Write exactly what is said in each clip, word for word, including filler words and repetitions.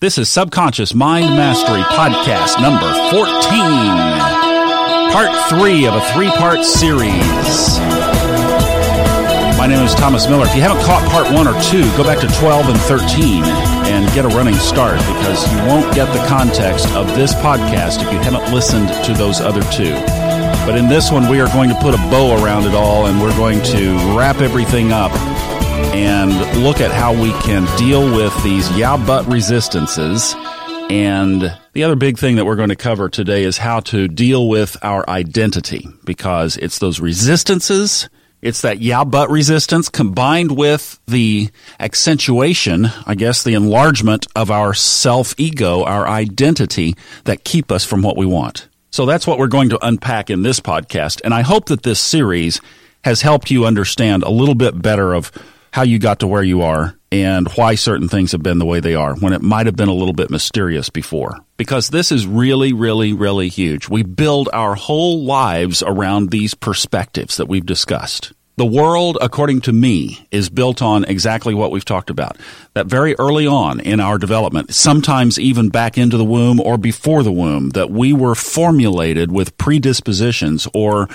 This is Subconscious Mind Mastery Podcast number fourteen, part three of a three-part series. My name is Thomas Miller. If you haven't caught part one or two, go back to twelve and thirteen and get a running start, because you won't get the context of this podcast if you haven't listened to those other two. But in this one, we are going to put a bow around it all, and we're going to wrap everything up and look at how we can deal with these yeah but resistances. And the other big thing that we're going to cover today is how to deal with our identity, because it's those resistances, it's that yeah but resistance combined with the accentuation, I guess the enlargement of our self-ego, our identity, that keep us from what we want. So that's what we're going to unpack in this podcast, and I hope that this series has helped you understand a little bit better of how you got to where you are and why certain things have been the way they are when it might have been a little bit mysterious before. Because this is really, really, really huge. We build our whole lives around these perspectives that we've discussed. The world, according to me, is built on exactly what we've talked about. That very early on in our development, sometimes even back into the womb or before the womb, that we were formulated with predispositions or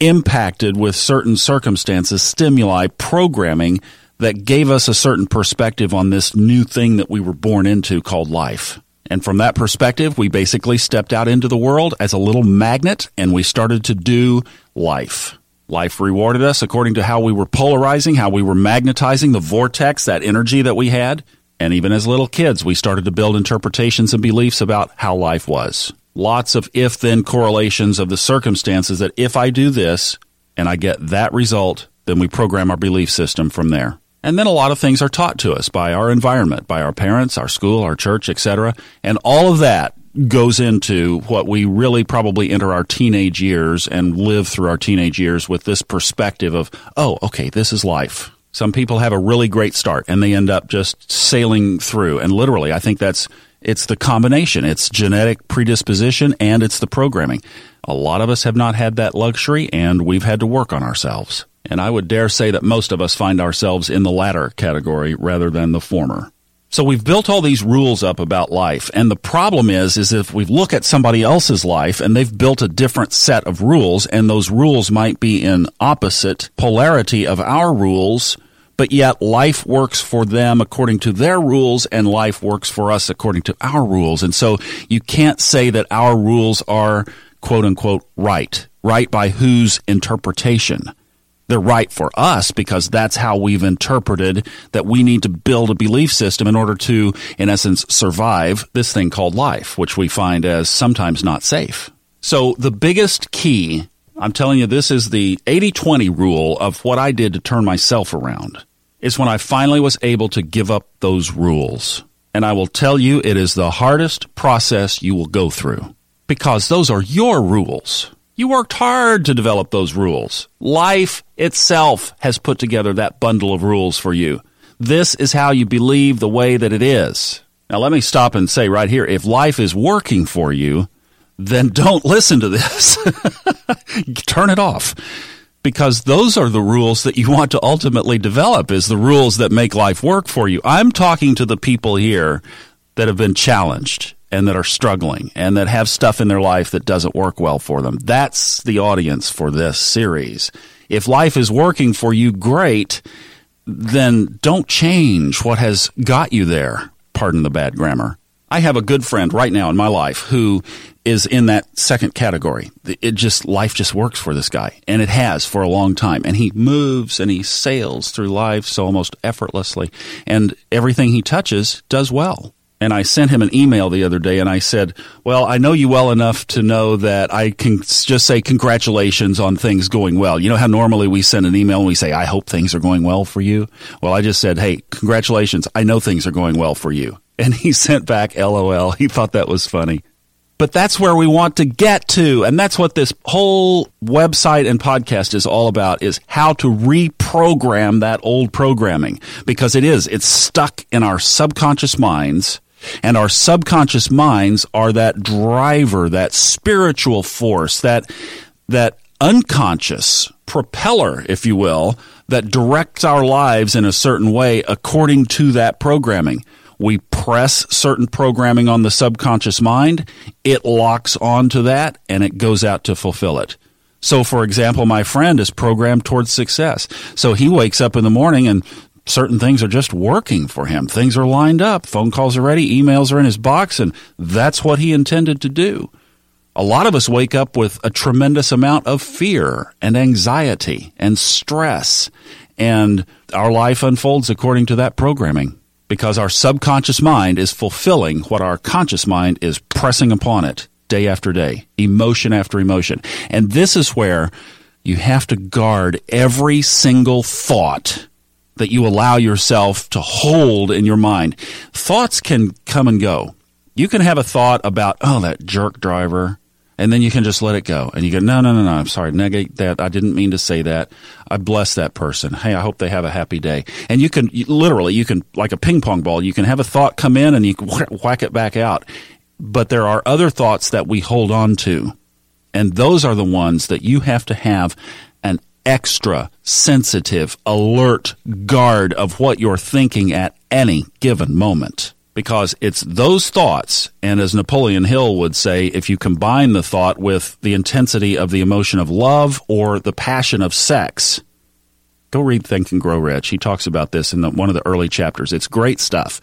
impacted with certain circumstances, stimuli, programming that gave us a certain perspective on this new thing that we were born into called life. And from that perspective, we basically stepped out into the world as a little magnet, and we started to do life. Life rewarded us according to how we were polarizing, how we were magnetizing the vortex, that energy that we had. And even as little kids, we started to build interpretations and beliefs about how life was. Lots of if-then correlations of the circumstances that if I do this and I get that result, then we program our belief system from there. And then a lot of things are taught to us by our environment, by our parents, our school, our church, et cetera. And all of that goes into what we really probably enter our teenage years and live through our teenage years with this perspective of, oh, okay, this is life. Some people have a really great start and they end up just sailing through. And literally, I think that's, it's the combination. It's genetic predisposition and it's the programming. A lot of us have not had that luxury, and we've had to work on ourselves. And I would dare say that most of us find ourselves in the latter category rather than the former. So we've built all these rules up about life, and the problem is, is if we look at somebody else's life and they've built a different set of rules, and those rules might be in opposite polarity of our rules, but yet life works for them according to their rules, and life works for us according to our rules. And so you can't say that our rules are, quote unquote, right. Right by whose interpretation? They're right for us because that's how we've interpreted that we need to build a belief system in order to, in essence, survive this thing called life, which we find as sometimes not safe. So the biggest key, I'm telling you, this is the eighty-twenty rule of what I did to turn myself around, is when I finally was able to give up those rules. And I will tell you, it is the hardest process you will go through, because those are your rules. You worked hard to develop those rules. Life itself has put together that bundle of rules for you. This is how you believe the way that it is. Now, let me stop and say right here, if life is working for you, then don't listen to this. Turn it off. Because those are the rules that you want to ultimately develop, is the rules that make life work for you. I'm talking to the people here that have been challenged and that are struggling, and that have stuff in their life that doesn't work well for them. That's the audience for this series. If life is working for you, great, then don't change what has got you there. Pardon the bad grammar. I have a good friend right now in my life who is in that second category. It just, life just works for this guy, and it has for a long time. And he moves and he sails through life so almost effortlessly, and everything he touches does well. And I sent him an email the other day, and I said, well, I know you well enough to know that I can just say congratulations on things going well. You know how normally we send an email and we say, I hope things are going well for you? Well, I just said, hey, congratulations. I know things are going well for you. And he sent back L O L. He thought that was funny. But that's where we want to get to. And that's what this whole website and podcast is all about, is how to reprogram that old programming. Because it is. It's stuck in our subconscious minds. And our subconscious minds are that driver, that spiritual force, that that unconscious propeller, if you will, that directs our lives in a certain way according to that programming. we press certain programming on the subconscious mind, it locks onto that and it goes out to fulfill it. So, for example, my friend is programmed towards success. So he wakes up in the morning and certain things are just working for him. Things are lined up. Phone calls are ready. Emails are in his box. And that's what he intended to do. A lot of us wake up with a tremendous amount of fear and anxiety and stress. And our life unfolds according to that programming because our subconscious mind is fulfilling what our conscious mind is pressing upon it day after day, emotion after emotion. And this is where you have to guard every single thought that you allow yourself to hold in your mind. Thoughts can come and go. You can have a thought about, oh, that jerk driver, and then you can just let it go. And you go, no, no, no, no, I'm sorry, negate that. I didn't mean to say that. I bless that person. Hey, I hope they have a happy day. And you can, literally, you can, like a ping pong ball, you can have a thought come in and you can whack it back out. But there are other thoughts that we hold on to. And those are the ones that you have to have an extra sensitive, alert guard of what you're thinking at any given moment. Because it's those thoughts, and as Napoleon Hill would say, if you combine the thought with the intensity of the emotion of love or the passion of sex, go read Think and Grow Rich. He talks about this in the, one of the early chapters. It's great stuff.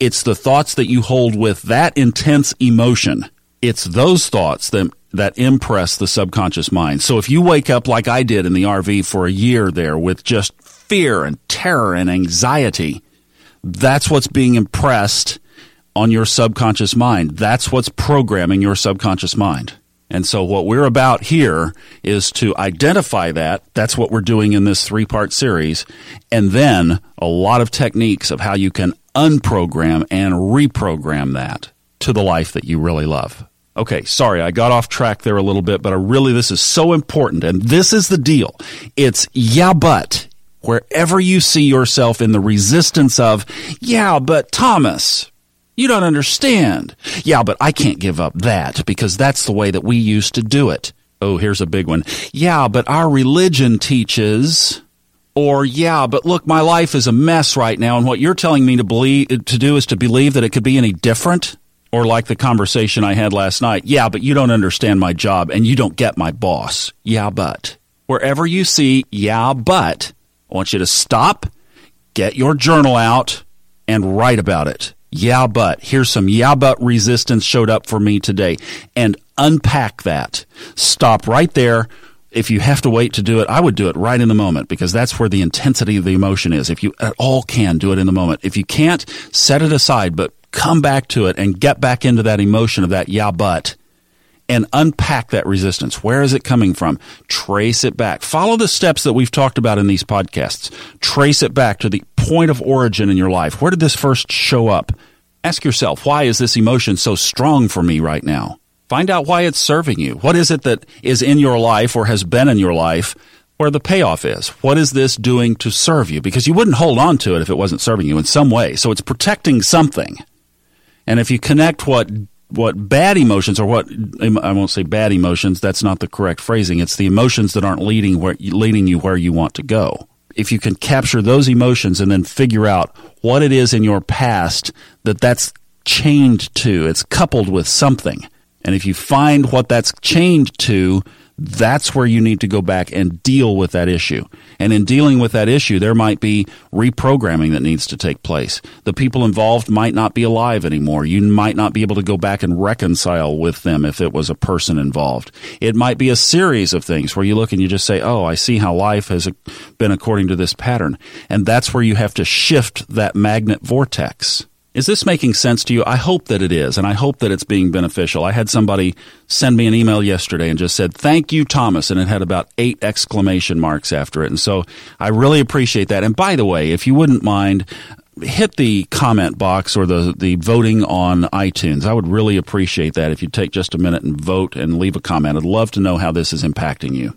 It's the thoughts that you hold with that intense emotion. It's those thoughts that that impress the subconscious mind. So if you wake up like I did in the R V for a year there with just fear and terror and anxiety, that's what's being impressed on your subconscious mind. That's what's programming your subconscious mind. And so what we're about here is to identify that. That's what we're doing in this three-part series. And then a lot of techniques of how you can unprogram and reprogram that to the life that you really love. Okay, sorry, I got off track there a little bit, but I really, this is so important. And this is the deal. It's yeah, but wherever you see yourself in the resistance of, yeah, but Thomas, you don't understand. Yeah, but I can't give up that because that's the way that we used to do it. Oh, here's a big one. Yeah, but our religion teaches, or yeah, but look, my life is a mess right now, and what you're telling me to believe to do is to believe that it could be any different. Or like the conversation I had last night. Yeah, but you don't understand my job and you don't get my boss. Yeah, but. Wherever you see, yeah, but, I want you to stop, get your journal out, and write about it. Yeah, but. Here's some yeah, but resistance showed up for me today. And unpack that. Stop right there. If you have to wait to do it, I would do it right in the moment because that's where the intensity of the emotion is. If you at all can, do it in the moment. If you can't, set it aside, but come back to it and get back into that emotion of that yeah, but, and unpack that resistance. Where is it coming from? Trace it back. Follow the steps that we've talked about in these podcasts. Trace it back to the point of origin in your life. Where did this first show up? Ask yourself, why is this emotion so strong for me right now? Find out why it's serving you. What is it that is in your life or has been in your life where the payoff is? What is this doing to serve you? Because you wouldn't hold on to it if it wasn't serving you in some way. So it's protecting something. And if you connect what what bad emotions or what I won't say bad emotions, that's not the correct phrasing. It's the emotions that aren't leading where leading you where you want to go. If you can capture those emotions and then figure out what it is in your past that that's chained to, it's coupled with something. And if you find what that's chained to, that's where you need to go back and deal with that issue. And in dealing with that issue, there might be reprogramming that needs to take place. The people involved might not be alive anymore. You might not be able to go back and reconcile with them if it was a person involved. It might be a series of things where you look and you just say, oh, I see how life has been according to this pattern. And that's where you have to shift that magnet vortex. Is this making sense to you? I hope that it is, and I hope that it's being beneficial. I had somebody send me an email yesterday and just said, thank you, Thomas, and it had about eight exclamation marks after it. And so I really appreciate that. And by the way, if you wouldn't mind, hit the comment box or the, the voting on iTunes. I would really appreciate that if you'd take just a minute and vote and leave a comment. I'd love to know how this is impacting you.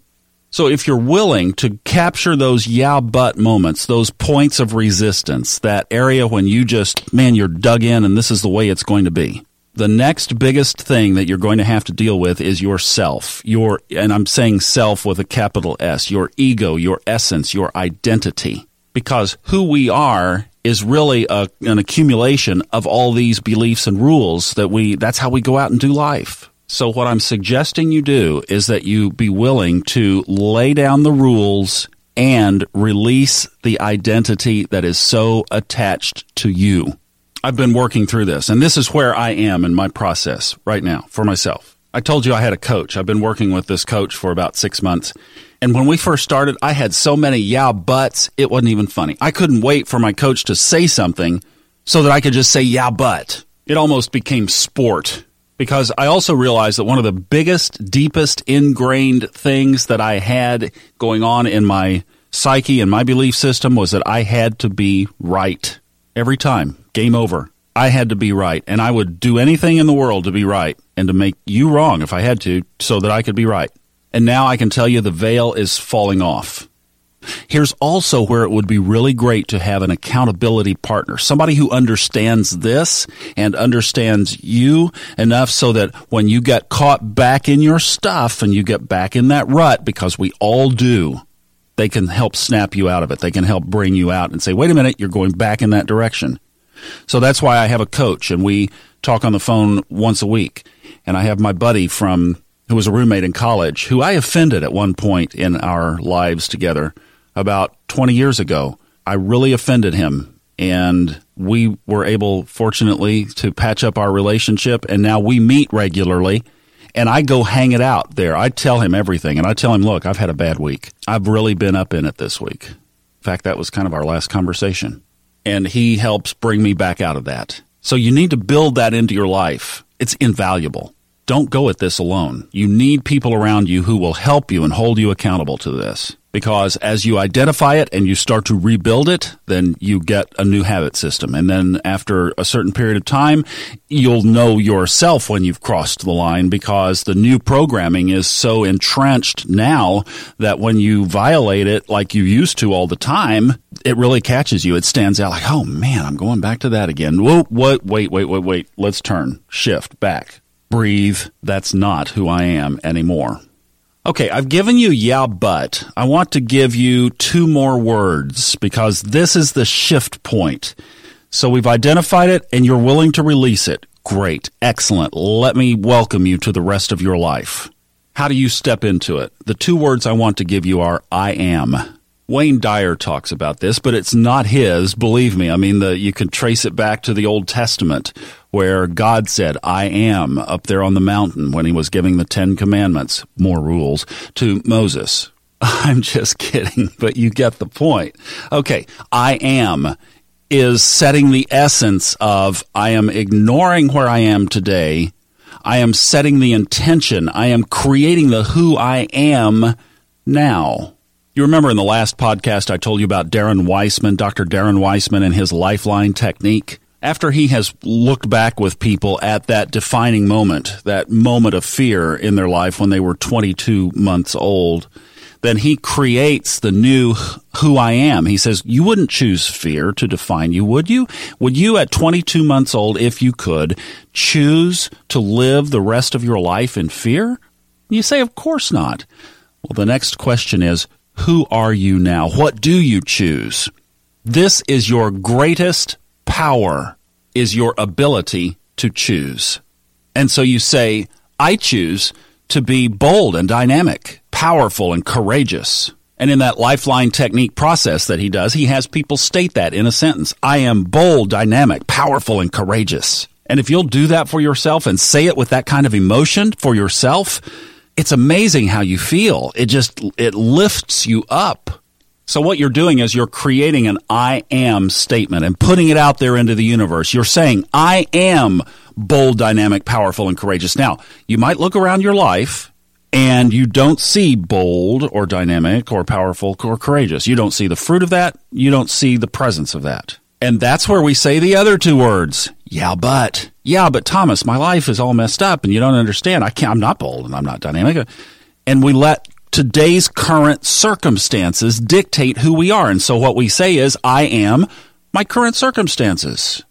So if you're willing to capture those yeah, but moments, those points of resistance, that area when you just, man, you're dug in and this is the way it's going to be. The next biggest thing that you're going to have to deal with is yourself. Your, and I'm saying self with a capital S, your ego, your essence, your identity. because who we are is really a, an accumulation of all these beliefs and rules that we, that's how we go out and do life. So what I'm suggesting you do is that you be willing to lay down the rules and release the identity that is so attached to you. I've been working through this, and this is where I am in my process right now for myself. I told you I had a coach. I've been working with this coach for about six months. And when we first started, I had so many yeah buts, it wasn't even funny. I couldn't wait for my coach to say something so that I could just say yeah but. It almost became sport, because I also realized that one of the biggest, deepest, ingrained things that I had going on in my psyche and my belief system was that I had to be right every time. Game over. I had to be right, and I would do anything in the world to be right and to make you wrong if I had to so that I could be right. And now I can tell you the veil is falling off. Here's also where it would be really great to have an accountability partner, somebody who understands this and understands you enough so that when you get caught back in your stuff and you get back in that rut, because we all do, they can help snap you out of it. They can help bring you out and say, wait a minute, you're going back in that direction. So that's why I have a coach, and we talk on the phone once a week. And I have my buddy from, who was a roommate in college, who I offended at one point in our lives together about twenty years ago. I really offended him, and we were able, fortunately, to patch up our relationship, and now we meet regularly, and I go hang it out there. I tell him everything, and I tell him, look, I've had a bad week. I've really been up in it this week. In fact, that was kind of our last conversation. And he helps bring me back out of that. So you need to build that into your life. It's invaluable. Don't go at this alone. You need people around you who will help you and hold you accountable to this. Because as you identify it and you start to rebuild it, then you get a new habit system. And then after a certain period of time, you'll know yourself when you've crossed the line, because the new programming is so entrenched now that when you violate it like you used to all the time, it really catches you. It stands out like, oh man, I'm going back to that again. Whoa, what? Wait, wait, wait, wait. Let's turn, shift, back, breathe. That's not who I am anymore. Okay, I've given you yeah, but I want to give you two more words, because this is the shift point. So we've identified it and you're willing to release it. Great. Excellent. Let me welcome you to the rest of your life. How do you step into it? The two words I want to give you are I am. Wayne Dyer talks about this, but it's not his, believe me. I mean, the, you can trace it back to the Old Testament, where God said, I am, up there on the mountain when he was giving the Ten Commandments, more rules, to Moses. I'm just kidding, but you get the point. Okay, I am is setting the essence of I am ignoring where I am today. I am setting the intention. I am creating the who I am now. You remember in the last podcast I told you about Darren Weissman, Doctor Darren Weissman, and his Lifeline technique? After he has looked back with people at that defining moment, that moment of fear in their life when they were twenty-two months old, then he creates the new who I am. He says, you wouldn't choose fear to define you, would you? Would you at twenty-two months old, if you could, choose to live the rest of your life in fear? You say, of course not. Well, the next question is, who are you now? What do you choose? This is your greatest power, is your ability to choose. And so you say, I choose to be bold and dynamic, powerful and courageous. And in that Lifeline technique process that he does, he has people state that in a sentence. I am bold, dynamic, powerful, and courageous. And if you'll do that for yourself and say it with that kind of emotion for yourself, it's amazing how you feel. It just, it lifts you up. So what you're doing is you're creating an I am statement and putting it out there into the universe. You're saying, I am bold, dynamic, powerful, and courageous. Now, you might look around your life and you don't see bold or dynamic or powerful or courageous. You don't see the fruit of that. You don't see the presence of that. And that's where we say the other two words. Yeah, but. Yeah, but Thomas, my life is all messed up and you don't understand. I can't, I'm not bold and I'm not dynamic. And we let today's current circumstances dictate who we are. And so what we say is, I am my current circumstances.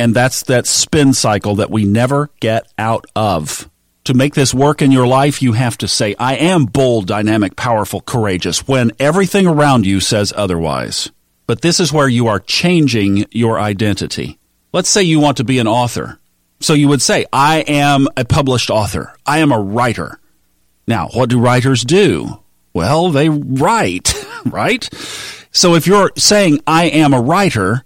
And that's that spin cycle that we never get out of. To make this work in your life, you have to say, I am bold, dynamic, powerful, courageous, when everything around you says otherwise. But this is where you are changing your identity. Let's say you want to be an author. So you would say, I am a published author. I am a writer. Now, what do writers do? Well, they write, right? So if you're saying, I am a writer,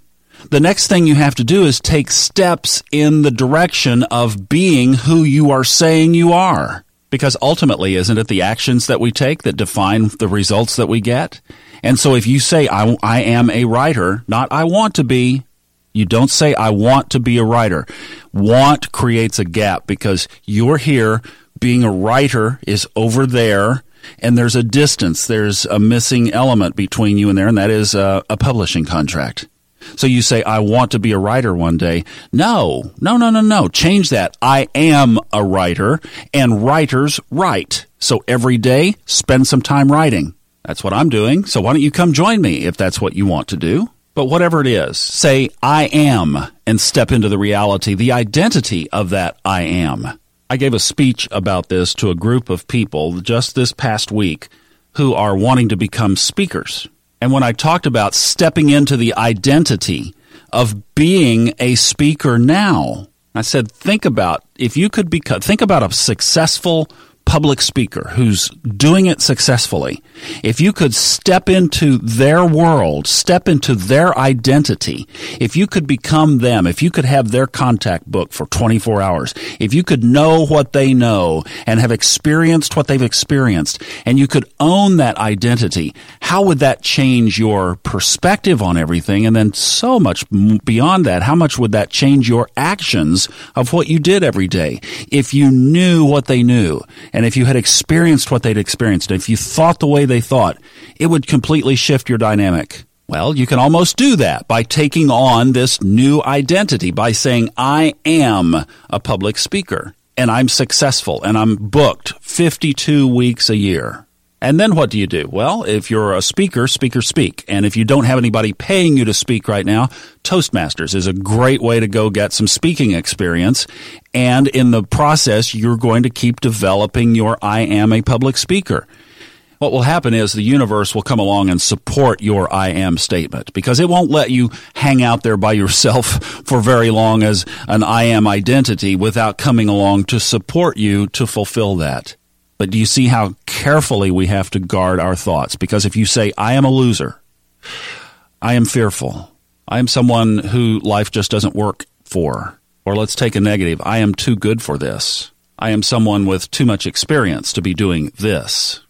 the next thing you have to do is take steps in the direction of being who you are saying you are. Because ultimately, isn't it the actions that we take that define the results that we get? And so if you say, I, I am a writer, not I want to be, you don't say, I want to be a writer. Want creates a gap because you're here, being a writer is over there, and there's a distance. There's a missing element between you and there, and that is a, a publishing contract. So you say, I want to be a writer one day. No, no, no, no, no. Change that. I am a writer, and writers write. So every day, spend some time writing. That's what I'm doing. So why don't you come join me if that's what you want to do? But whatever it is, say, I am, and step into the reality, the identity of that I am. I gave a speech about this to a group of people just this past week who are wanting to become speakers. And when I talked about stepping into the identity of being a speaker now, I said, think about if you could become, think about a successful public speaker who's doing it successfully. If you could step into their world, step into their identity, if you could become them, if you could have their contact book for twenty-four hours, if you could know what they know and have experienced what they've experienced, and you could own that identity, how would that change your perspective on everything? And then so much beyond that, how much would that change your actions of what you did every day if you knew what they knew? And if you had experienced what they'd experienced, if you thought the way they thought, it would completely shift your dynamic. Well, you can almost do that by taking on this new identity, by saying, I am a public speaker, and I'm successful, and I'm booked fifty-two weeks a year. And then what do you do? Well, if you're a speaker, speaker speak. And if you don't have anybody paying you to speak right now, Toastmasters is a great way to go get some speaking experience. And in the process, you're going to keep developing your I am a public speaker. What will happen is the universe will come along and support your I am statement because it won't let you hang out there by yourself for very long as an I am identity without coming along to support you to fulfill that. But do you see how carefully we have to guard our thoughts? Because if you say, I am a loser, I am fearful, I am someone who life just doesn't work for, or let's take a negative, I am too good for this, I am someone with too much experience to be doing this.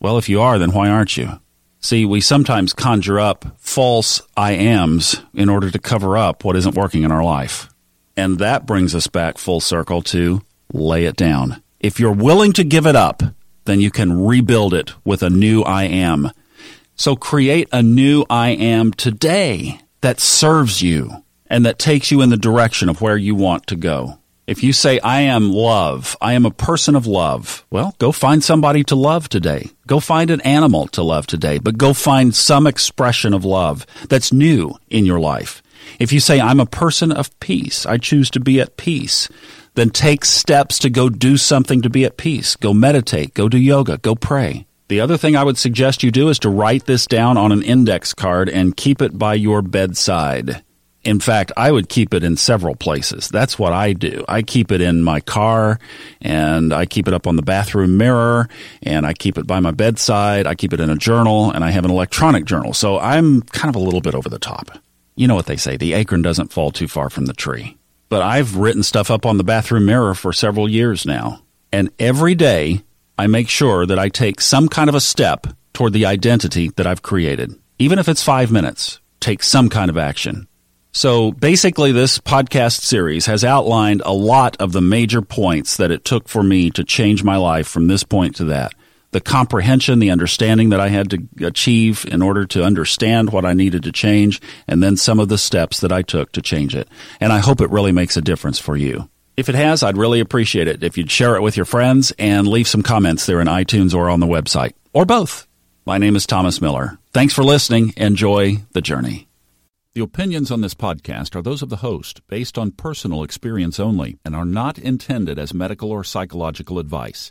Well, if you are, then why aren't you? See, we sometimes conjure up false I ams in order to cover up what isn't working in our life. And that brings us back full circle to lay it down. If you're willing to give it up, then you can rebuild it with a new I am. So create a new I am today that serves you and that takes you in the direction of where you want to go. If you say, I am love, I am a person of love, well, go find somebody to love today. Go find an animal to love today, but go find some expression of love that's new in your life. If you say, I'm a person of peace, I choose to be at peace, then take steps to go do something to be at peace. Go meditate, go do yoga, go pray. The other thing I would suggest you do is to write this down on an index card and keep it by your bedside. In fact, I would keep it in several places. That's what I do. I keep it in my car, and I keep it up on the bathroom mirror, and I keep it by my bedside. I keep it in a journal, and I have an electronic journal. So I'm kind of a little bit over the top. You know what they say, the acorn doesn't fall too far from the tree. But I've written stuff up on the bathroom mirror for several years now. And every day, I make sure that I take some kind of a step toward the identity that I've created. Even if it's five minutes, take some kind of action. So basically, this podcast series has outlined a lot of the major points that it took for me to change my life from this point to that. The comprehension, the understanding that I had to achieve in order to understand what I needed to change, and then some of the steps that I took to change it. And I hope it really makes a difference for you. If it has, I'd really appreciate it if you'd share it with your friends and leave some comments there in iTunes or on the website, or both. My name is Thomas Miller. Thanks for listening. Enjoy the journey. The opinions on this podcast are those of the host, based on personal experience only, and are not intended as medical or psychological advice.